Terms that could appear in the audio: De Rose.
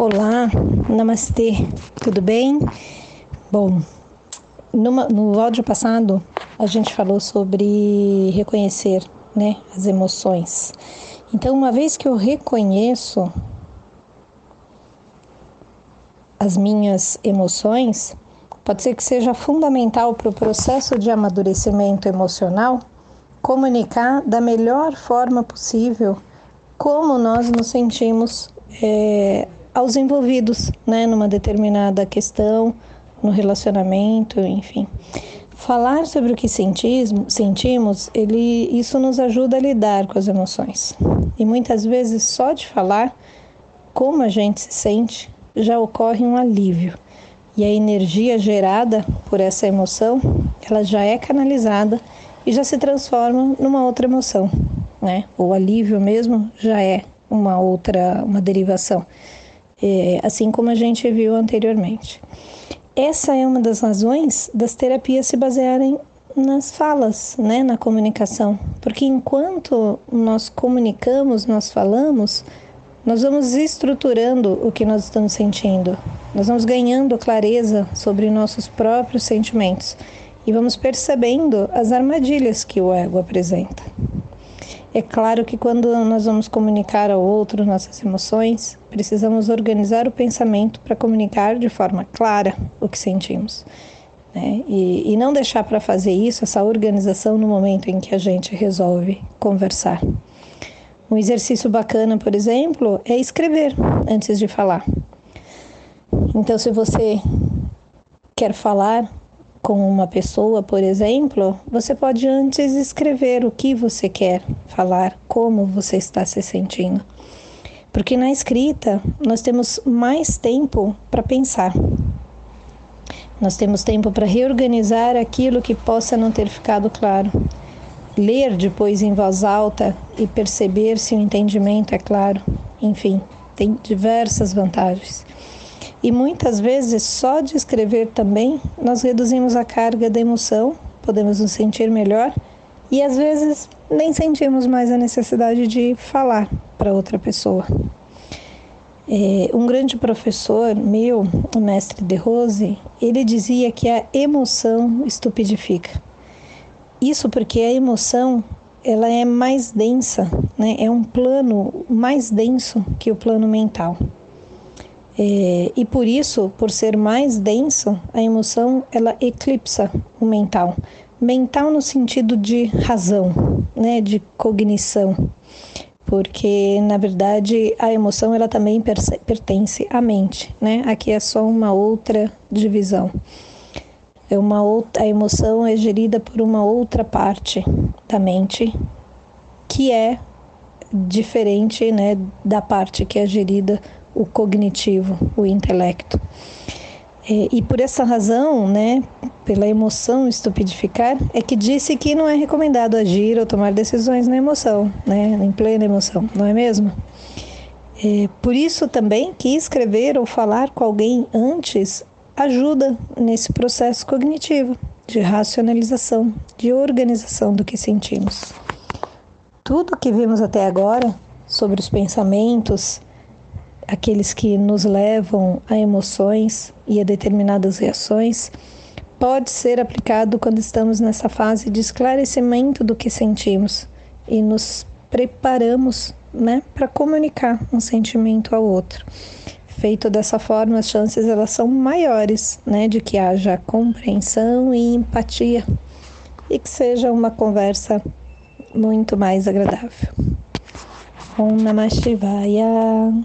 Olá, namastê, tudo bem? Bom, no áudio passado a gente falou sobre reconhecer, né, as emoções. Então, uma vez que eu reconheço as minhas emoções, pode ser que seja fundamental para o processo de amadurecimento emocional comunicar da melhor forma possível como nós nos sentimos aos envolvidos, né, numa determinada questão, no relacionamento, enfim. Falar sobre o que sentimos, isso nos ajuda a lidar com as emoções. E muitas vezes só de falar como a gente se sente, já ocorre um alívio. E a energia gerada por essa emoção, ela já é canalizada e já se transforma numa outra emoção, né? O alívio mesmo já é uma derivação, assim como a gente viu anteriormente. Essa é uma das razões das terapias se basearem nas falas, né? Na comunicação. Porque enquanto nós comunicamos, nós falamos, nós vamos estruturando o que nós estamos sentindo. Nós vamos ganhando clareza sobre nossos próprios sentimentos e vamos percebendo as armadilhas que o ego apresenta. É claro que quando nós vamos comunicar ao outro nossas emoções, precisamos organizar o pensamento para comunicar de forma clara o que sentimos, né? E não deixar para fazer isso, essa organização, no momento em que a gente resolve conversar. Um exercício bacana, por exemplo, é escrever antes de falar. Então, se você quer falar com uma pessoa, por exemplo, você pode antes escrever o que você quer falar, como você está se sentindo. Porque na escrita, nós temos mais tempo para pensar. Nós temos tempo para reorganizar aquilo que possa não ter ficado claro. Ler depois em voz alta e perceber se o entendimento é claro. Enfim, tem diversas vantagens. E muitas vezes, só de escrever também, nós reduzimos a carga da emoção, podemos nos sentir melhor e, às vezes, nem sentimos mais a necessidade de falar para outra pessoa. Um grande professor meu, o mestre De Rose, ele dizia que a emoção estupidifica. Isso porque a emoção, ela é mais densa, né? É um plano mais denso que o plano mental. E por isso, por ser mais denso, a emoção, ela eclipsa o mental. Mental no sentido de razão, né? De cognição. Porque, na verdade, a emoção, ela também pertence à mente, né? Aqui é só uma outra divisão. A emoção é gerida por uma outra parte da mente, que é diferente, né, da parte que é gerida o cognitivo, o intelecto. E por essa razão, né, pela emoção estupidificar, é que disse que não é recomendado agir ou tomar decisões na emoção, né, em plena emoção, não é mesmo? Por isso também que escrever ou falar com alguém antes ajuda nesse processo cognitivo, de racionalização, de organização do que sentimos. Tudo que vimos até agora sobre os pensamentos, aqueles que nos levam a emoções e a determinadas reações, pode ser aplicado quando estamos nessa fase de esclarecimento do que sentimos e nos preparamos, né, para comunicar um sentimento ao outro. Feito dessa forma, as chances elas são maiores, né, de que haja compreensão e empatia e que seja uma conversa muito mais agradável. Om Namah Shivaya.